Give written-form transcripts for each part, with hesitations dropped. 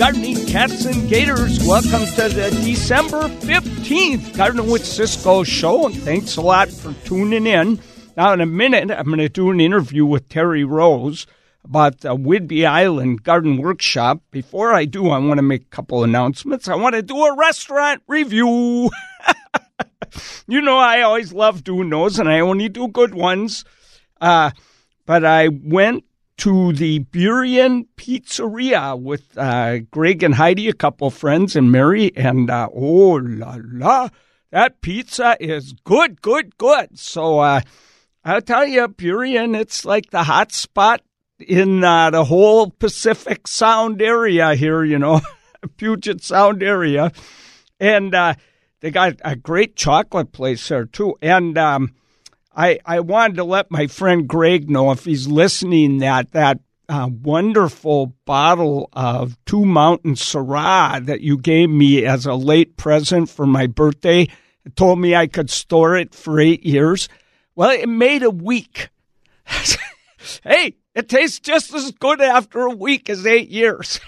gardening cats and gators. Welcome to the December 15th Garden with Cisco show, and thanks a lot for tuning in. Now, in a minute, I'm going to do an interview with Terry Rose about the Whidbey Island Garden Workshop. Before I do, I want to make a couple announcements. I want to do a restaurant review. You know, I always love doing those, and I only do good ones. But I went to the Burien Pizzeria with Greg and Heidi, a couple of friends, and Mary, and oh, la, la, that pizza is good, good, good. So I'll tell you, Burien, it's like the hot spot in the whole Pacific Sound area here, you know, Puget Sound area. And they got a great chocolate place there, too. And I wanted to let my friend Greg know, if he's listening, that wonderful bottle of Two Mountain Syrah that you gave me as a late present for my birthday, it told me I could store it for 8 years. Well, it made a week. Hey, it tastes just as good after a week as 8 years.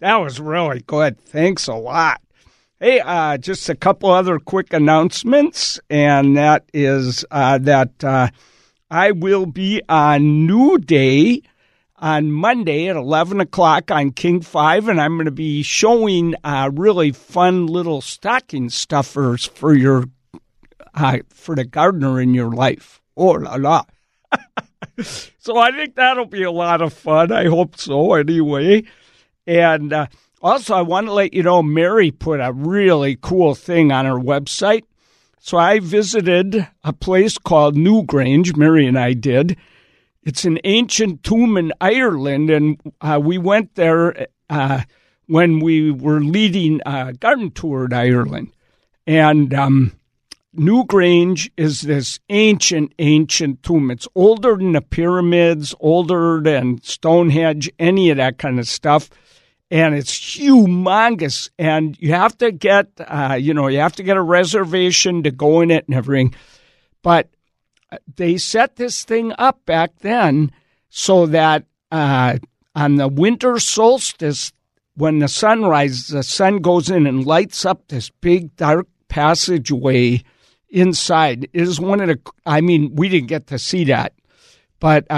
That was really good. Thanks a lot. Hey, just a couple other quick announcements, and that is that I will be on New Day on Monday at 11 o'clock on King 5, and I'm going to be showing really fun little stocking stuffers for your for the gardener in your life. Oh, la, la. So I think that'll be a lot of fun. I hope so anyway. And also, I want to let you know, Mary put a really cool thing on her website. So I visited a place called Newgrange, Mary and I did. It's an ancient tomb in Ireland, and we went there when we were leading a garden tour in Ireland. And Newgrange is this ancient, ancient tomb. It's older than the pyramids, older than Stonehenge, any of that kind of stuff. And it's humongous, and you have to get, you have to get a reservation to go in it and everything. But they set this thing up back then so that on the winter solstice, when the sun rises, the sun goes in and lights up this big dark passageway inside. It is one of the, I mean, we didn't get to see that, but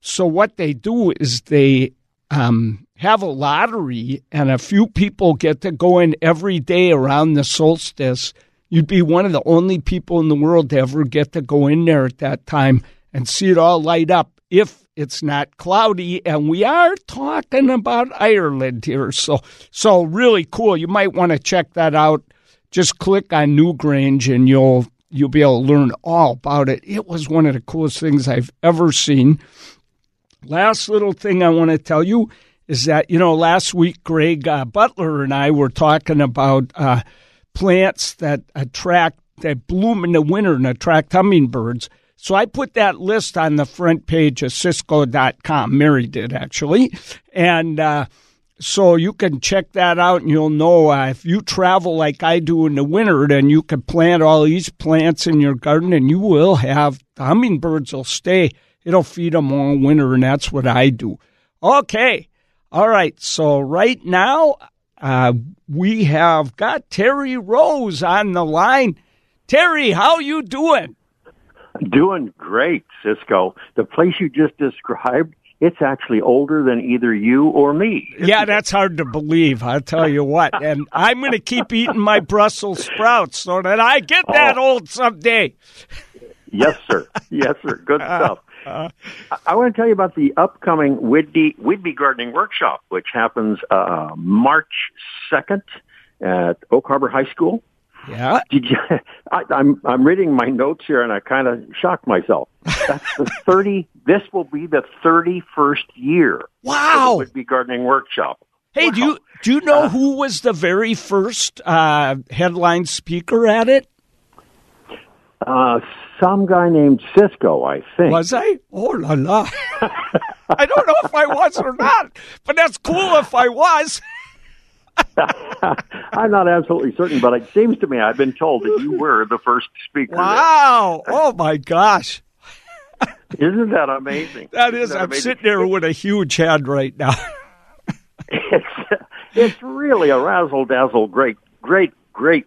so what they do is they have a lottery, and a few people get to go in every day around the solstice. You'd be one of the only people in the world to ever get to go in there at that time and see it all light up if it's not cloudy. And we are talking about Ireland here, so really cool. You might want to check that out. Just click on Newgrange, and you'll be able to learn all about it. It was one of the coolest things I've ever seen. Last little thing I want to tell you is that, you know, last week Greg Butler and I were talking about plants that bloom in the winter and attract hummingbirds. So I put that list on the front page of Cisco.com. Mary did, actually. And so you can check that out, and you'll know if you travel like I do in the winter, then you can plant all these plants in your garden, and you will have, the hummingbirds will stay. It'll feed them all winter, and that's what I do. Okay. All right. So right now we have got Terry Rose on the line. Terry, how you doing? Doing great, Cisco. The place you just described, it's actually older than either you or me. Yeah, that's hard to believe, I'll tell you what. And I'm going to keep eating my Brussels sprouts so that I get that old someday. Yes, sir. Yes, sir. Good stuff. I want to tell you about the upcoming Whidbey Gardening Workshop, which happens March 2nd at Oak Harbor High School. Yeah, I'm reading my notes here, and I kind of shocked myself. That's the 30. This will be the 31st year. Wow, Whidbey Gardening Workshop. Hey, wow. do you know who was the very first headline speaker at it? Some guy named Cisco, I think. Was I? Oh, la, la. I don't know if I was or not, but that's cool if I was. I'm not absolutely certain, but it seems to me I've been told that you were the first speaker. Wow. There. Oh, my gosh. Isn't that amazing? That is. I'm sitting there with a huge head right now. It's really a razzle-dazzle, great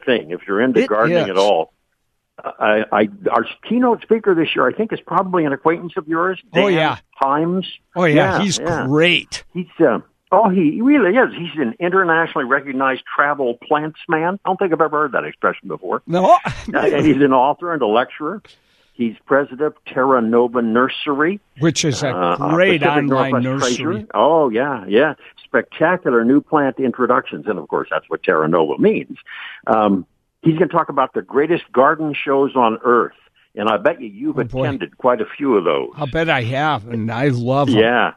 thing if you're into gardening at all. Our keynote speaker this year, I think, is probably an acquaintance of yours, Dan Himes. Oh, yeah. He's great. He's he really is. He's an internationally recognized travel plants man. I don't think I've ever heard that expression before. No. And he's an author and a lecturer. He's president of Terra Nova Nursery, which is a great online nursery. Treasury. Oh, yeah. Spectacular new plant introductions. And, of course, that's what Terra Nova means. He's going to talk about the greatest garden shows on earth. And I bet you've attended quite a few of those. I bet I have, and I love them. Yeah.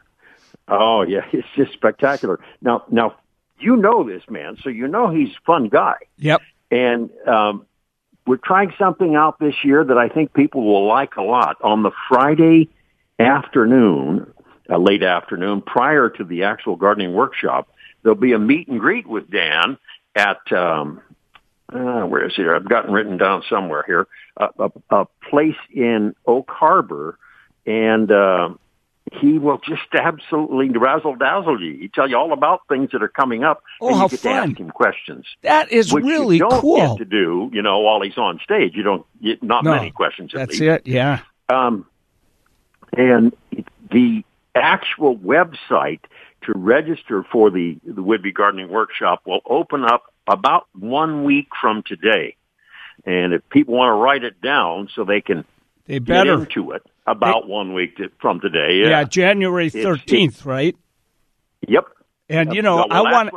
Oh, yeah. It's just spectacular. Now, you know this man, so you know he's a fun guy. Yep. And we're trying something out this year that I think people will like a lot. On the Friday afternoon, late afternoon, prior to the actual gardening workshop, there'll be a meet and greet with Dan at... where is it? I've gotten written down somewhere here. A place in Oak Harbor, and he will just absolutely razzle-dazzle you. He'll tell you all about things that are coming up, and you get to ask him questions. That is really cool. You don't get to do, while he's on stage. You don't get many questions at least. That's it, yeah. And the actual website to register for the Whidbey Gardening Workshop will open up about 1 week from today. And if people want to write it down so they get into it, about 1 week from today. Yeah, January 13th, right? Yep. And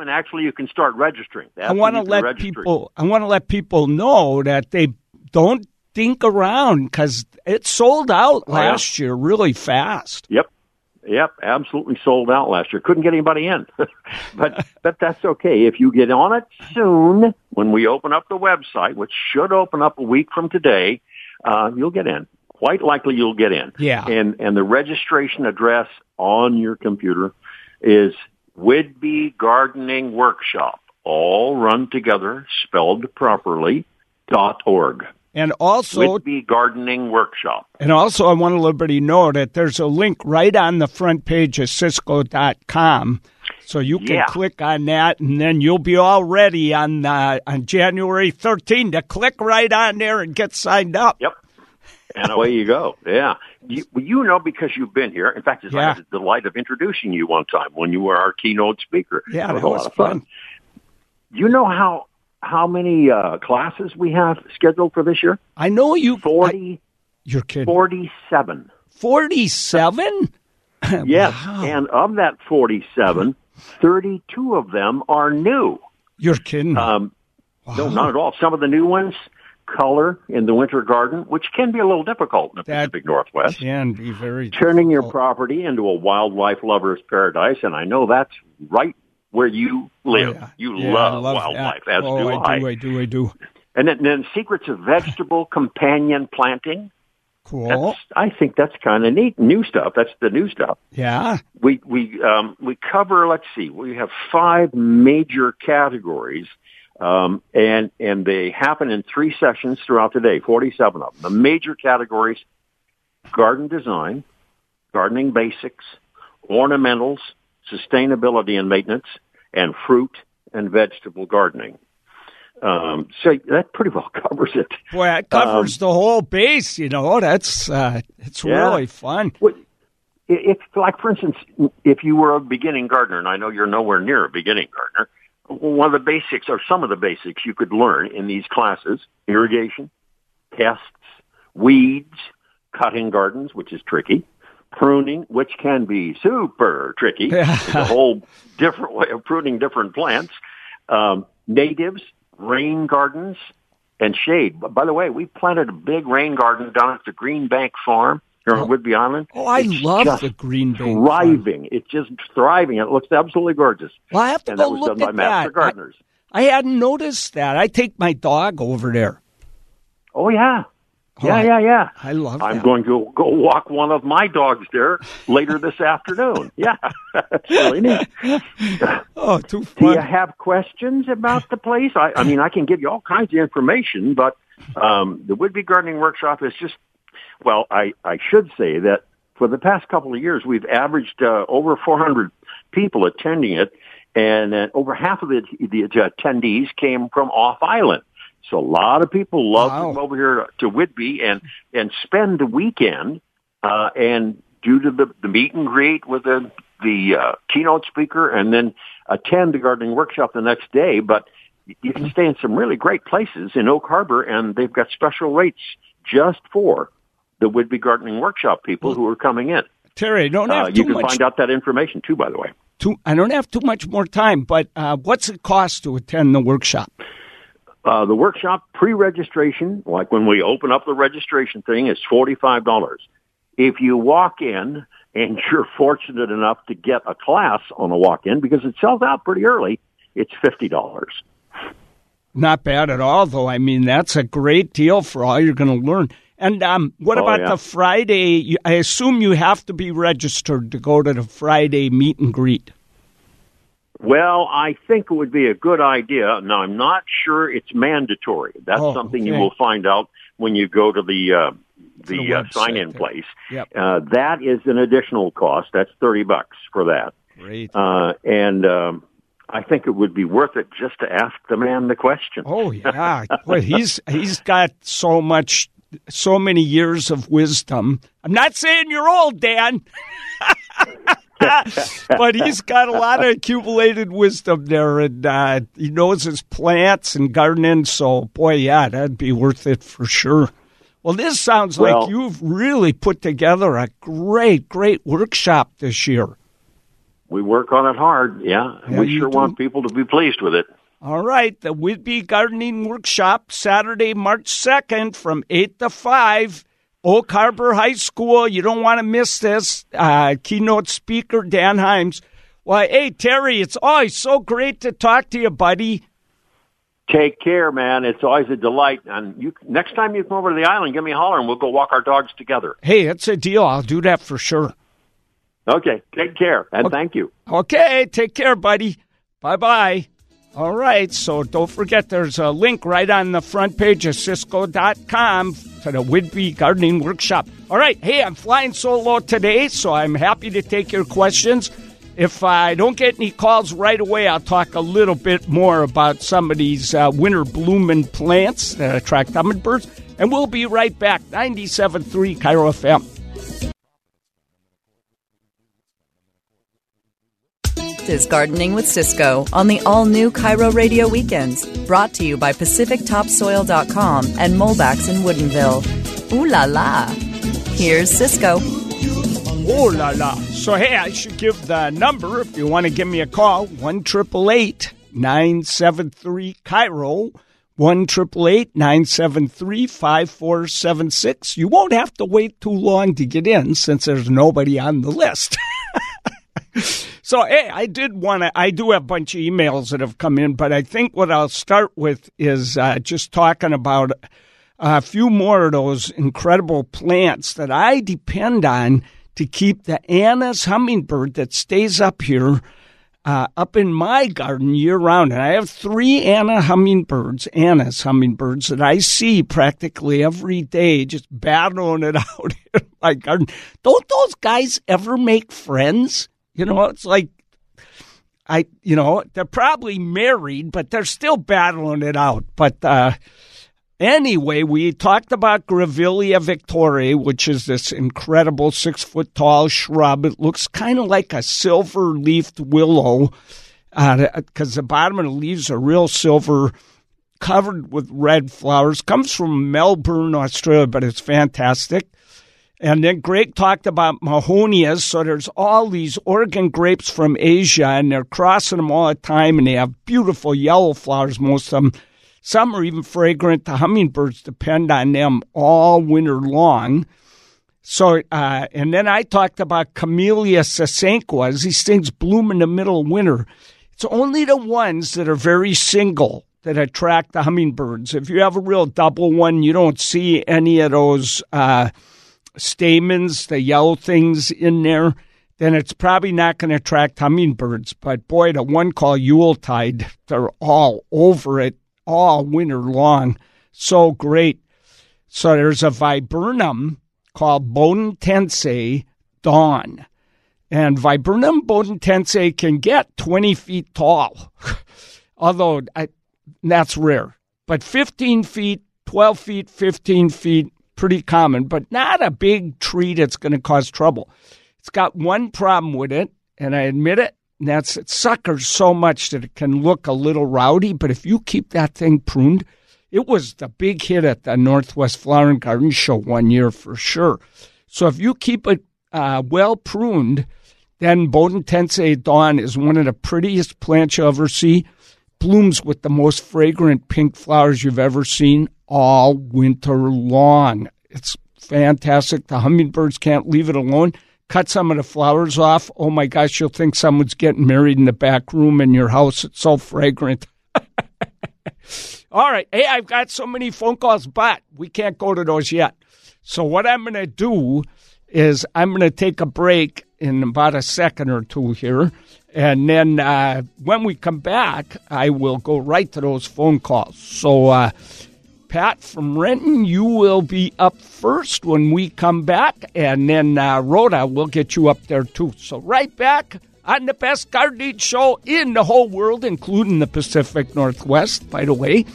actually you can start registering. That's I want to let people know that they don't think around, cuz it sold out last year really fast. Yep, absolutely sold out last year. Couldn't get anybody in. but that's okay. If you get on it soon, when we open up the website, which should open up a week from today, you'll get in. Quite likely you'll get in. Yeah. And the registration address on your computer is Whidbey Gardening Workshop, all run together, spelled properly, .org. And also, Whidbey Gardening Workshop. And also, I want to let everybody know that there's a link right on the front page of Cisco.com, so you can click on that, and then you'll be all ready on January 13 to click right on there and get signed up. Yep, and away you go. Yeah, because you've been here. In fact, I had the delight of introducing you one time when you were our keynote speaker. Yeah, that was a lot of fun. You know how many classes we have scheduled for this year? I know you... 47. 47? Yes, wow. And of that 47, 32 of them are new. You're kidding. Wow. No, not at all. Some of the new ones, color in the winter garden, which can be a little difficult in the Pacific Northwest. Can be very difficult. Turning your property into a wildlife lover's paradise, and I know that's right where you live. Oh, yeah. You love wildlife, that. I do. And then secrets of vegetable companion planting. Cool. I think that's kind of neat. New stuff. That's the new stuff. Yeah. We cover, let's see, we have 5 major categories, and they happen in 3 sessions throughout the day, 47 of them. The major categories: garden design, gardening basics, ornamentals, sustainability and maintenance, and fruit and vegetable gardening. So that pretty well covers it. Boy, that covers the whole base, That's it's really fun. Well, it's like, for instance, if you were a beginning gardener, and I know you're nowhere near a beginning gardener, one of the basics, or some of the basics you could learn in these classes: irrigation, pests, weeds, cutting gardens, which is tricky, pruning, which can be super tricky. It's a whole different way of pruning different plants. Natives, rain gardens, and shade. By the way, we planted a big rain garden down at the Green Bank Farm here on Whidbey Island. Oh, I love the Green Bank Farm. It's just thriving. It looks absolutely gorgeous. Well, I have to go look at that. And that was done by master gardeners. I hadn't noticed that. I take my dog over there. Oh, yeah. Yeah. I love that. I'm going to go walk one of my dogs there later this afternoon. Yeah. That's really neat. Oh, too fun. Do you have questions about the place? I mean, I can give you all kinds of information, but the Whidbey Gardening Workshop is just, well, I should say that for the past couple of years, we've averaged over 400 people attending it, And over half of the attendees came from off island. So a lot of people love to come over here to Whidbey and spend the weekend. And due to the meet and greet with the keynote speaker, and then attend the gardening workshop the next day. But you can stay in some really great places in Oak Harbor, and they've got special rates just for the Whidbey gardening workshop people who are coming in. Terry, don't have too much. You can find out that information too, by the way. I don't have too much more time, but what's it cost to attend the workshop? The workshop pre-registration, like when we open up the registration thing, is $45. If you walk in and you're fortunate enough to get a class on a walk-in, because it sells out pretty early, it's $50. Not bad at all, though. I mean, that's a great deal for all you're going to learn. And what about the Friday? I assume you have to be registered to go to the Friday meet and greet. Well, I think it would be a good idea. Now, I'm not sure it's mandatory. That's something you will find out when you go to the sign-in place. Yep. That is an additional cost. That's $30 for that. Great. And I think it would be worth it just to ask the man the question. Oh, yeah. Well, he's got so many years of wisdom. I'm not saying you're old, Dan. But he's got a lot of accumulated wisdom there, and he knows his plants and gardening. So, boy, yeah, that'd be worth it for sure. Well, this sounds like you've really put together a great, great workshop this year. We work on it hard, yeah we sure want people to be pleased with it. All right, the Whidbey Gardening Workshop, Saturday, March 2nd from 8 to 5, Oak Harbor High School. You don't want to miss this. Keynote speaker, Dan Hinkes. Well, hey, Terry, it's always so great to talk to you, buddy. Take care, man. It's always a delight. And next time you come over to the island, give me a holler, and we'll go walk our dogs together. Hey, it's a deal. I'll do that for sure. Okay, take care, and thank you. Okay, take care, buddy. Bye-bye. All right, so don't forget there's a link right on the front page of Cisco.com to the Whidbey Gardening Workshop. All right, hey, I'm flying solo today, so I'm happy to take your questions. If I don't get any calls right away, I'll talk a little bit more about some of these winter blooming plants that attract hummingbirds. And we'll be right back, 97.3 KIRO FM. Is Gardening with Cisco on the all-new KIRO Radio Weekends, brought to you by PacificTopsoil.com and Molbax in Woodinville. Ooh la la. Here's Cisco. Ooh la la. So, hey, I should give the number if you want to give me a call, 1-888-973-KIRO, 1-888-973-5476. You won't have to wait too long to get in since there's nobody on the list. So, hey, I do have a bunch of emails that have come in, but I think what I'll start with is just talking about a few more of those incredible plants that I depend on to keep the Anna's hummingbird that stays up here, up in my garden year-round. And I have three Anna's hummingbirds, that I see practically every day just battling it out in my garden. Don't those guys ever make friends? You know, it's like, they're probably married, but they're still battling it out. But anyway, we talked about Grevillea Victoria, which is this incredible 6-foot tall shrub. It looks kind of like a silver leafed willow because the bottom of the leaves are real silver, covered with red flowers. Comes from Melbourne, Australia, but it's fantastic. And then Greg talked about Mahonias, so there's all these Oregon grapes from Asia, and they're crossing them all the time, and they have beautiful yellow flowers, most of them. Some are even fragrant. The hummingbirds depend on them all winter long. So, and then I talked about Camellia sasanqua. These things bloom in the middle of winter. It's only the ones that are very single that attract the hummingbirds. If you have a real double one, you don't see any of those stamens, the yellow things in there, then it's probably not going to attract hummingbirds. But boy, the one called Yuletide, they're all over it all winter long. So great. So there's a viburnum called Bodentense Dawn. And Viburnum bodentense can get 20 feet tall, although that's rare. But 15 feet, 12 feet, 15 feet, pretty common, but not a big tree that's going to cause trouble. It's got one problem with it, and I admit it, and that's it suckers so much that it can look a little rowdy, but if you keep that thing pruned, it was the big hit at the Northwest Flower and Garden Show one year for sure. So if you keep it well pruned, then Bodentense Dawn is one of the prettiest plants you'll ever see. Blooms with the most fragrant pink flowers you've ever seen all winter long. It's fantastic. The hummingbirds can't leave it alone. Cut some of the flowers off. Oh, my gosh, you'll think someone's getting married in the back room in your house. It's so fragrant. All right. Hey, I've got so many phone calls, but we can't go to those yet. So what I'm going to do is I'm going to take a break in about a second or two here. And then when we come back, I will go right to those phone calls. So, Pat from Renton, you will be up first when we come back. And then Rhoda will get you up there, too. So right back on the best gardening show in the whole world, including the Pacific Northwest, by the way.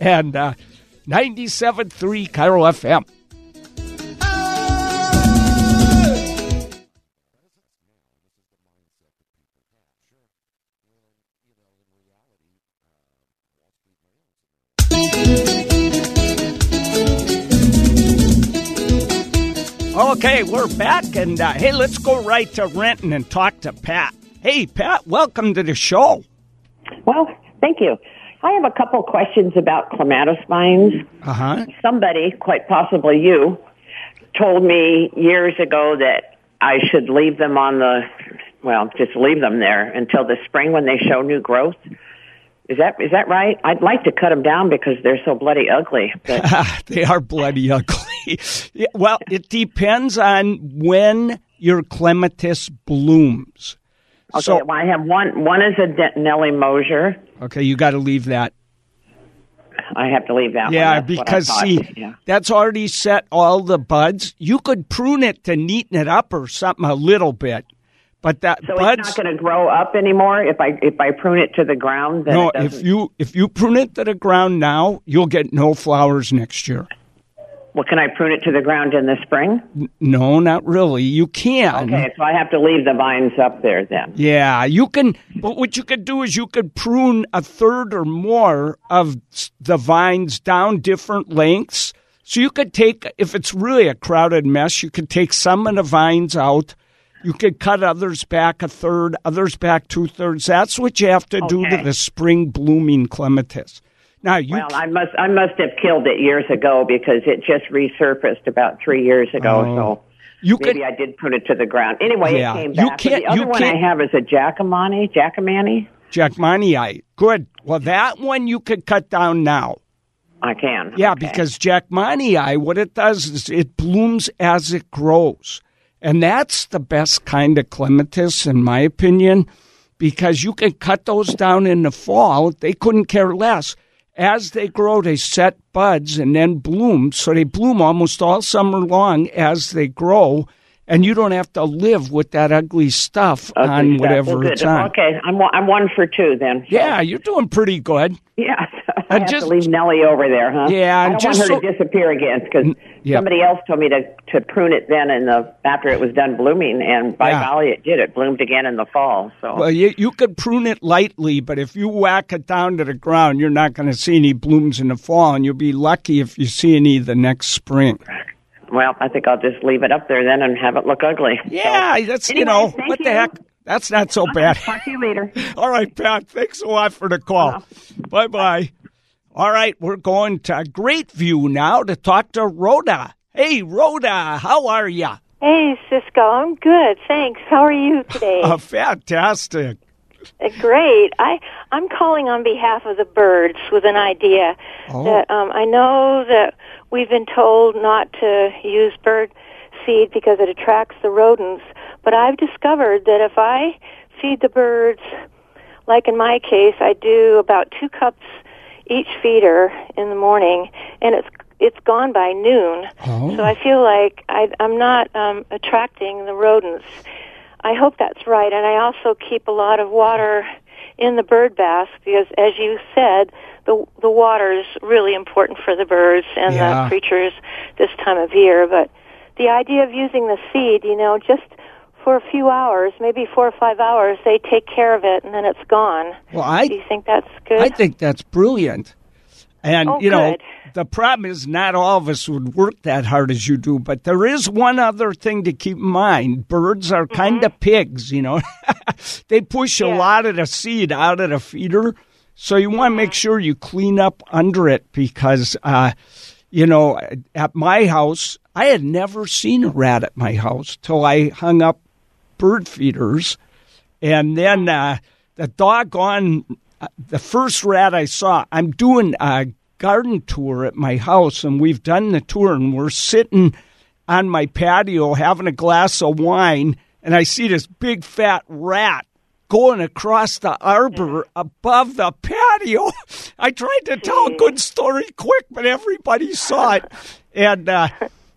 And 97.3 KIRO FM. Okay, we're back, and hey, let's go right to Renton and talk to Pat. Hey, Pat, welcome to the show. Well, thank you. I have a couple questions about clematospines. Uh-huh. Somebody, quite possibly you, told me years ago that I should leave them on the, well, just leave them there until the spring when they show new growth. Is that right? I'd like to cut them down because they're so bloody ugly. They are bloody ugly. Well, it depends on when your clematis blooms. Okay, so, well, I have one. One is a Nelly Moser. Okay, you got to leave that. I have to leave that one. Yeah, because, see, that's already set all the buds. You could prune it to neaten it up or something a little bit. But it's not going to grow up anymore if I prune it to the ground? Then no, if you prune it to the ground now, you'll get no flowers next year. Well, can I prune it to the ground in the spring? No, not really. You can. Okay, so I have to leave the vines up there then. Yeah, you can. But what you could do is you could prune a third or more of the vines down different lengths. So you could take, if it's really a crowded mess, you could take some of the vines out. You could cut others back a third, others back two-thirds. That's what you have to do to the spring blooming clematis. Now, I must have killed it years ago because it just resurfaced about 3 years ago. So maybe I did put it to the ground. Anyway, it came back. The other one I have is a Jackmanii. Jackmanii. Good. Well, that one you could cut down now. I can. Yeah, because Jackmanii, what it does is it blooms as it grows. And that's the best kind of clematis, in my opinion, because you can cut those down in the fall. They couldn't care less. As they grow, they set buds and then bloom. So they bloom almost all summer long as they grow, and you don't have to live with that ugly stuff on whatever it's on. Okay, I'm one for two then. So. Yeah, you're doing pretty good. Yeah, I have to leave Nelly over there, huh? Yeah, I don't want her to disappear again because somebody else told me to prune it then after it was done blooming, and by golly, it did. It bloomed again in the fall. So. Well, you could prune it lightly, but if you whack it down to the ground, you're not going to see any blooms in the fall, and you'll be lucky if you see any the next spring. Well, I think I'll just leave it up there then and have it look ugly. Yeah, so, that's, anyway, what the heck? That's not so bad. Talk to you later. All right, Pat, thanks a lot for the call. Bye-bye. All right, we're going to Great View now to talk to Rhoda. Hey, Rhoda, how are you? Hey, Cisco, I'm good, thanks. How are you today? Fantastic. Great. I'm calling on behalf of the birds with an idea that I know that we've been told not to use bird feed because it attracts the rodents, but I've discovered that if I feed the birds, like in my case, I do about 2 cups each feeder in the morning, and it's gone by noon. So I feel like I'm not attracting the rodents. I hope that's right. And I also keep a lot of water in the bird bath because, as you said, the water is really important for the birds and the creatures this time of year. But the idea of using the seed, you know, just for a few hours, maybe 4 or 5 hours, they take care of it, and then it's gone. Well, do you think that's good? I think that's brilliant. And, the problem is not all of us would work that hard as you do, but there is one other thing to keep in mind. Birds are kind of pigs, you know. They push a lot of the seed out of the feeder, so you want to make sure you clean up under it because, at my house, I had never seen a rat at my house till I hung up bird feeders. And then the first rat I saw, I'm doing a garden tour at my house, and we've done the tour, and we're sitting on my patio having a glass of wine, and I see this big fat rat going across the arbor above the patio. I tried to tell a good story quick, but everybody saw it. And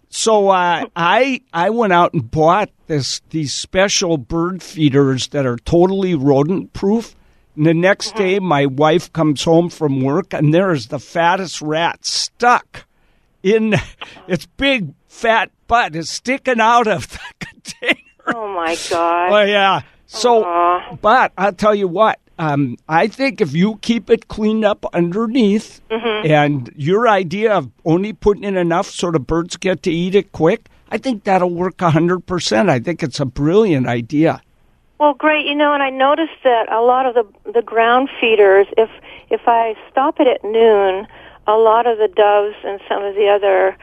so I went out and bought these special bird feeders that are totally rodent-proof. And the next day, my wife comes home from work, and there is the fattest rat stuck in its big, fat butt is sticking out of the container. Oh, my God. Oh, yeah. So, but I'll tell you what, I think if you keep it cleaned up underneath and your idea of only putting in enough so the birds get to eat it quick, I think that'll work 100%. I think it's a brilliant idea. Well, great. You know, and I noticed that a lot of the ground feeders, if I stop it at noon, a lot of the doves and some of the other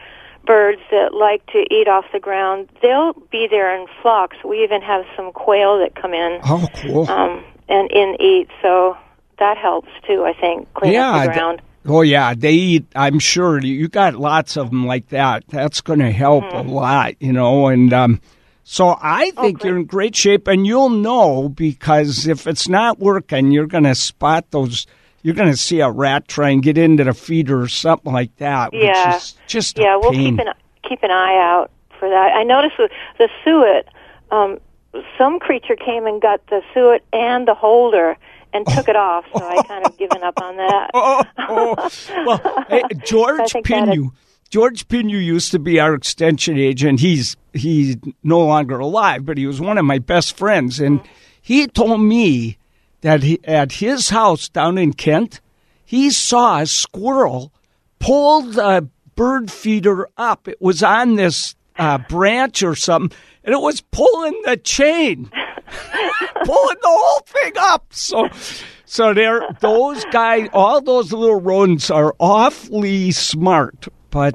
birds that like to eat off the ground, they'll be there in flocks. We even have some quail that come in. Oh, cool. And eat. So that helps, too, I think, clean up the ground. They eat, I'm sure. You got lots of them like that. That's going to help a lot, you know, and... So I think you're in great shape, and you'll know because if it's not working, you're going to spot those. You're going to see a rat try and get into the feeder or something like that. Yeah, which is just a pain. We'll keep an eye out for that. I noticed with the suet, some creature came and got the suet and the holder and took it off. So I kind of given up on that. Well, hey, George Pinu used to be our extension agent. He's no longer alive, but he was one of my best friends. And he told me that at his house down in Kent, he saw a squirrel pull the bird feeder up. It was on this branch or something, and it was pulling the chain, pulling the whole thing up. So those guys, all those little rodents are awfully smart. But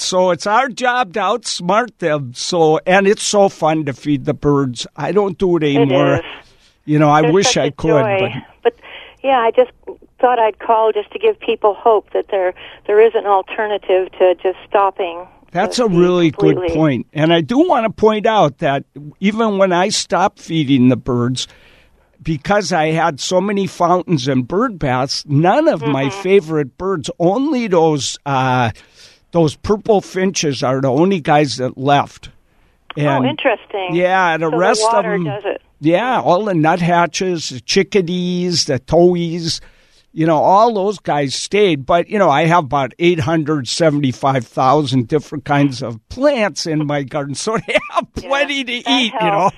so it's our job to outsmart them. So, and it's so fun to feed the birds. I don't do it anymore. It is. You know, I wish I could. But I just thought I'd call just to give people hope that there is an alternative to just stopping. That's a really good point. And I do want to point out that even when I stopped feeding the birds, because I had so many fountains and bird baths, none of my favorite birds, only those purple finches are the only guys that left. And, interesting. Yeah, the rest the water of them. Does it. Yeah, all the nuthatches, the chickadees, the towhees, you know, all those guys stayed. But, you know, I have about 875,000 different kinds of plants in my garden, so I have plenty to eat, helps. You know.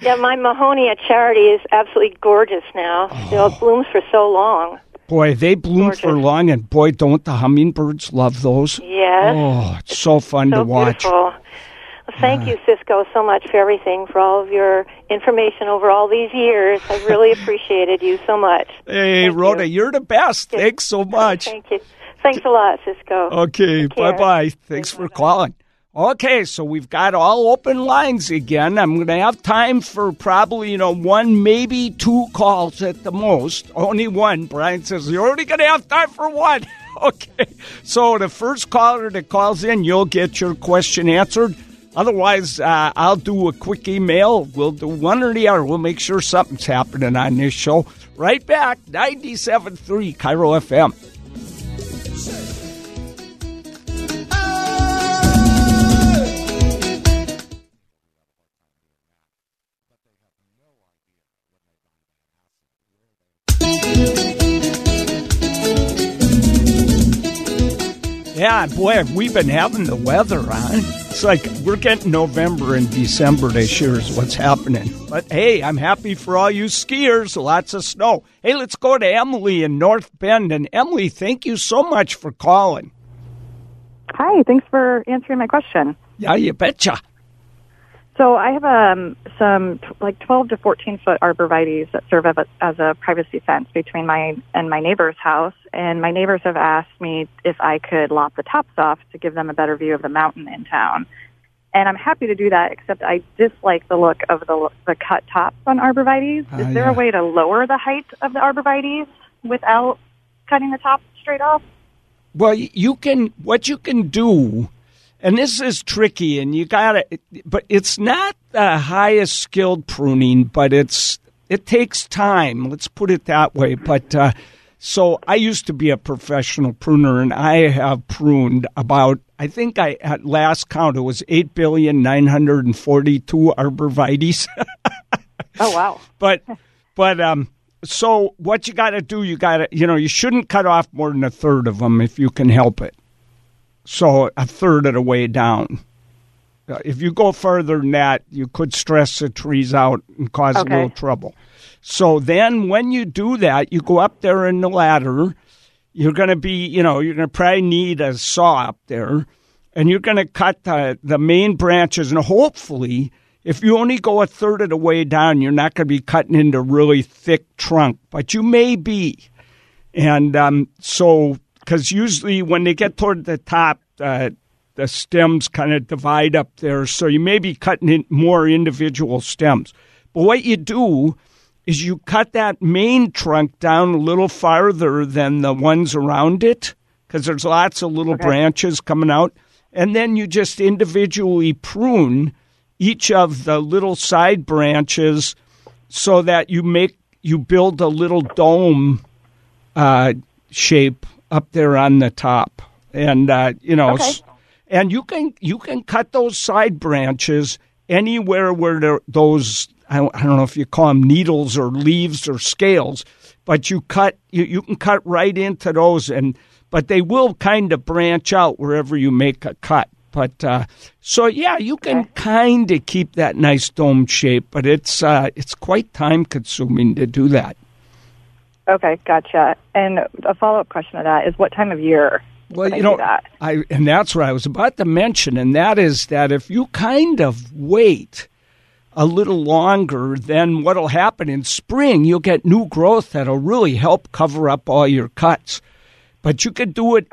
Yeah, my Mahonia charity is absolutely gorgeous now. It blooms for so long. Boy, they bloom for long, and boy, don't the hummingbirds love those? Yes. Oh, it's so fun to watch. Beautiful. Well, thank you, Cisco, so much for everything, for all of your information over all these years. I've really appreciated you so much. Hey, Rhoda, you're the best. Thanks so much. Thank you. Thanks a lot, Cisco. Okay, bye-bye. Thanks for calling. Okay, so we've got all open lines again. I'm going to have time for probably, one, maybe two calls at the most. Only one. Brian says, you're only going to have time for one. Okay, so the first caller that calls in, you'll get your question answered. Otherwise, I'll do a quick email. We'll do one or the other. We'll make sure something's happening on this show. Right back, 97.3 KIRO FM. Yeah, boy, have we been having the weather on. It's like we're getting November and December this year is what's happening. But, hey, I'm happy for all you skiers. Lots of snow. Hey, let's go to Emily in North Bend. And, Emily, thank you so much for calling. Hi, thanks for answering my question. Yeah, you betcha. So I have some like 12 to 14-foot arborvitaes that serve as a privacy fence between mine and my neighbor's house, and my neighbors have asked me if I could lop the tops off to give them a better view of the mountain in town. And I'm happy to do that, except I dislike the look of the cut tops on arborvitaes. Is there a way to lower the height of the arborvitaes without cutting the tops straight off? Well, you can. What you can do. And this is tricky, and you got to, but it's not the highest skilled pruning, but it takes time. Let's put it that way. But so I used to be a professional pruner, and I have pruned about, I think I at last count it was 8,942 arborvitaes. Oh wow! So what you got to do, you shouldn't cut off more than a third of them if you can help it. So a third of the way down. If you go further than that, you could stress the trees out and cause a little trouble. So then when you do that, you go up there in the ladder. You're going to be, you're going to probably need a saw up there. And you're going to cut the main branches. And hopefully, if you only go a third of the way down, you're not going to be cutting into really thick trunk. But you may be. And so... Because usually when they get toward the top, the stems kind of divide up there. So you may be cutting in more individual stems. But what you do is you cut that main trunk down a little farther than the ones around it, because there's lots of little branches coming out. And then you just individually prune each of the little side branches so that you build a little dome shape up there on the top, and and you can cut those side branches anywhere where those I don't know if you call them needles or leaves or scales, but you can cut right into those, but they will kind of branch out wherever you make a cut. But you can kind of keep that nice dome shape, but it's quite time consuming to do that. Okay, gotcha. And a follow-up question to that is, what time of year? Well, and that's what I was about to mention, and that is that if you kind of wait a little longer, then what'll happen in spring, you'll get new growth that'll really help cover up all your cuts. But you could do it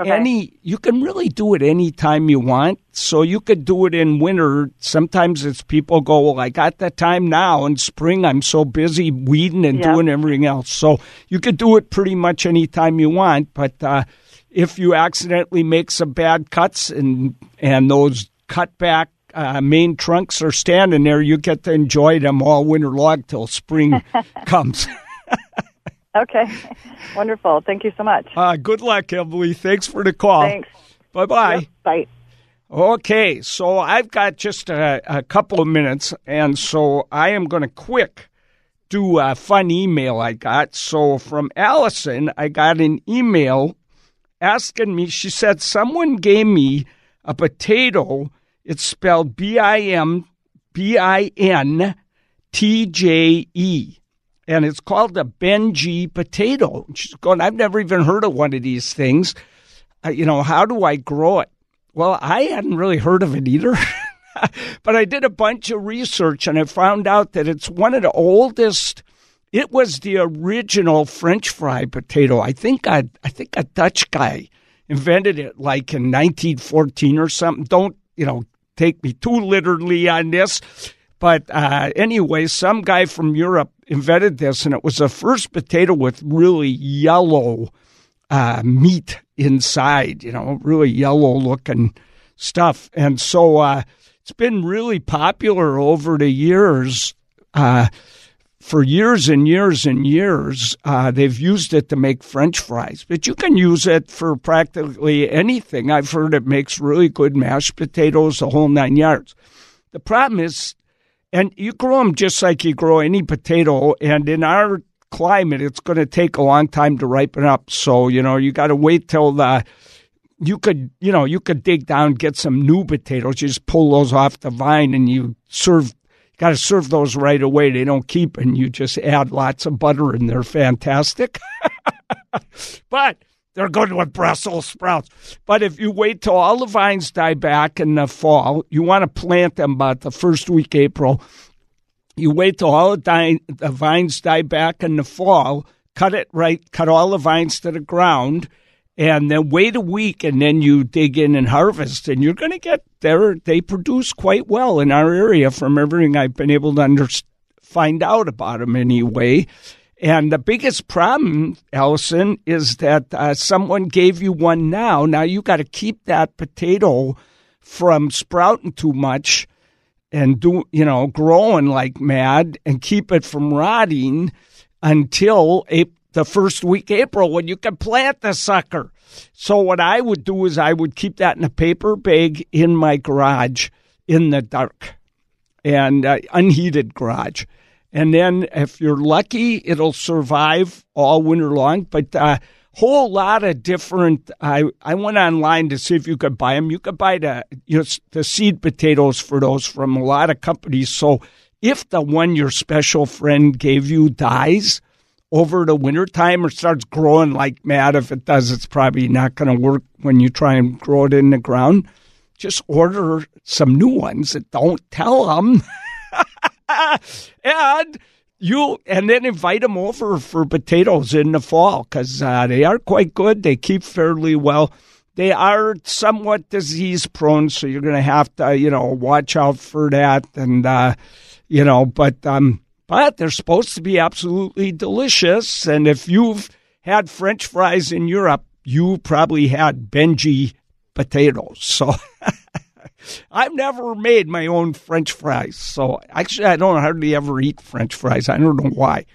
you can really do it any time you want. So you could do it in winter. Sometimes it's people go, well, I got that time now. In spring, I'm so busy weeding and doing everything else. So you could do it pretty much any time you want. But if you accidentally make some bad cuts and those cut back main trunks are standing there, you get to enjoy them all winter long till spring comes. Okay, wonderful. Thank you so much. Good luck, Emily. Thanks for the call. Thanks. Bye-bye. Yep. Bye. Okay, so I've got just a couple of minutes, and so I am going to quick do a fun email I got. So from Allison, I got an email asking me, she said, someone gave me a potato. It's spelled B-I-N-T-J-E. And it's called a Bintje potato. She's going, I've never even heard of one of these things. How do I grow it? Well, I hadn't really heard of it either. But I did a bunch of research, and I found out that it's one of the oldest. It was the original French fry potato. I think a Dutch guy invented it like in 1914 or something. Don't, take me too literally on this. But anyway, some guy from Europe invented this, and it was the first potato with really yellow meat inside, really yellow-looking stuff. And so it's been really popular over the years. For years and years and years, they've used it to make French fries. But you can use it for practically anything. I've heard it makes really good mashed potatoes, the whole nine yards. The problem is, and you grow them just like you grow any potato. And in our climate, it's going to take a long time to ripen up. So, you got to wait till You could dig down, get some new potatoes. You just pull those off the vine and you serve. Got to serve those right away. They don't keep, and you just add lots of butter, and they're fantastic. But they're good with Brussels sprouts. But if you wait till all the vines die back in the fall, you want to plant them about the first week April. You wait till all the vines die back in the fall. Cut it right. Cut all the vines to the ground. And then wait a week, and then you dig in and harvest, and you're going to get there. They produce quite well in our area from everything I've been able to find out about them anyway. And the biggest problem, Allison, is that someone gave you one now. Now you got to keep that potato from sprouting too much and growing like mad and keep it from rotting until the first week, April, when you can plant the sucker. So what I would do is I would keep that in a paper bag in my garage in the dark and unheated garage. And then if you're lucky, it'll survive all winter long. But a whole lot of different – I went online to see if you could buy them. You could buy the seed potatoes for those from a lot of companies. So if the one your special friend gave you dies – over the wintertime or starts growing like mad. If it does, it's probably not going to work when you try and grow it in the ground. Just order some new ones that don't tell them. and then invite them over for potatoes in the fall because they are quite good. They keep fairly well. They are somewhat disease prone, so you're going to have to, watch out for that. And, but they're supposed to be absolutely delicious. And if you've had French fries in Europe, you probably had Bintje potatoes. So I've never made my own French fries. So actually, I don't hardly ever eat French fries. I don't know why.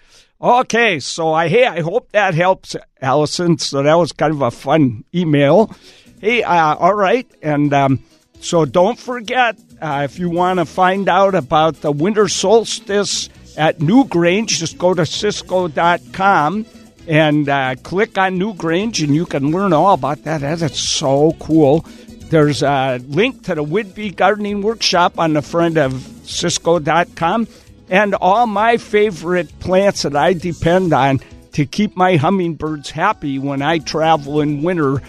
Okay, so I hope that helps, Allison. So that was kind of a fun email. Hey, all right. And so don't forget, if you want to find out about the winter solstice at Newgrange, just go to Cisco.com and click on Newgrange, and you can learn all about that. That is so cool. There's a link to the Whidbey Gardening Workshop on the front of Cisco.com, and all my favorite plants that I depend on to keep my hummingbirds happy when I travel in winter.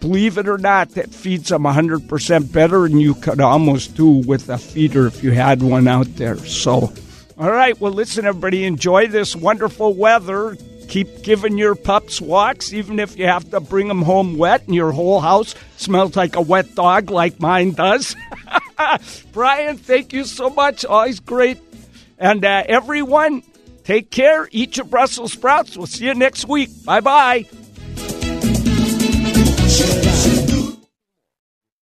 Believe it or not, that feeds them 100% better than you could almost do with a feeder if you had one out there. So... all right, well, listen, everybody, enjoy this wonderful weather. Keep giving your pups walks, even if you have to bring them home wet and your whole house smells like a wet dog like mine does. Brian, thank you so much. Always great. And everyone, take care. Eat your Brussels sprouts. We'll see you next week. Bye-bye.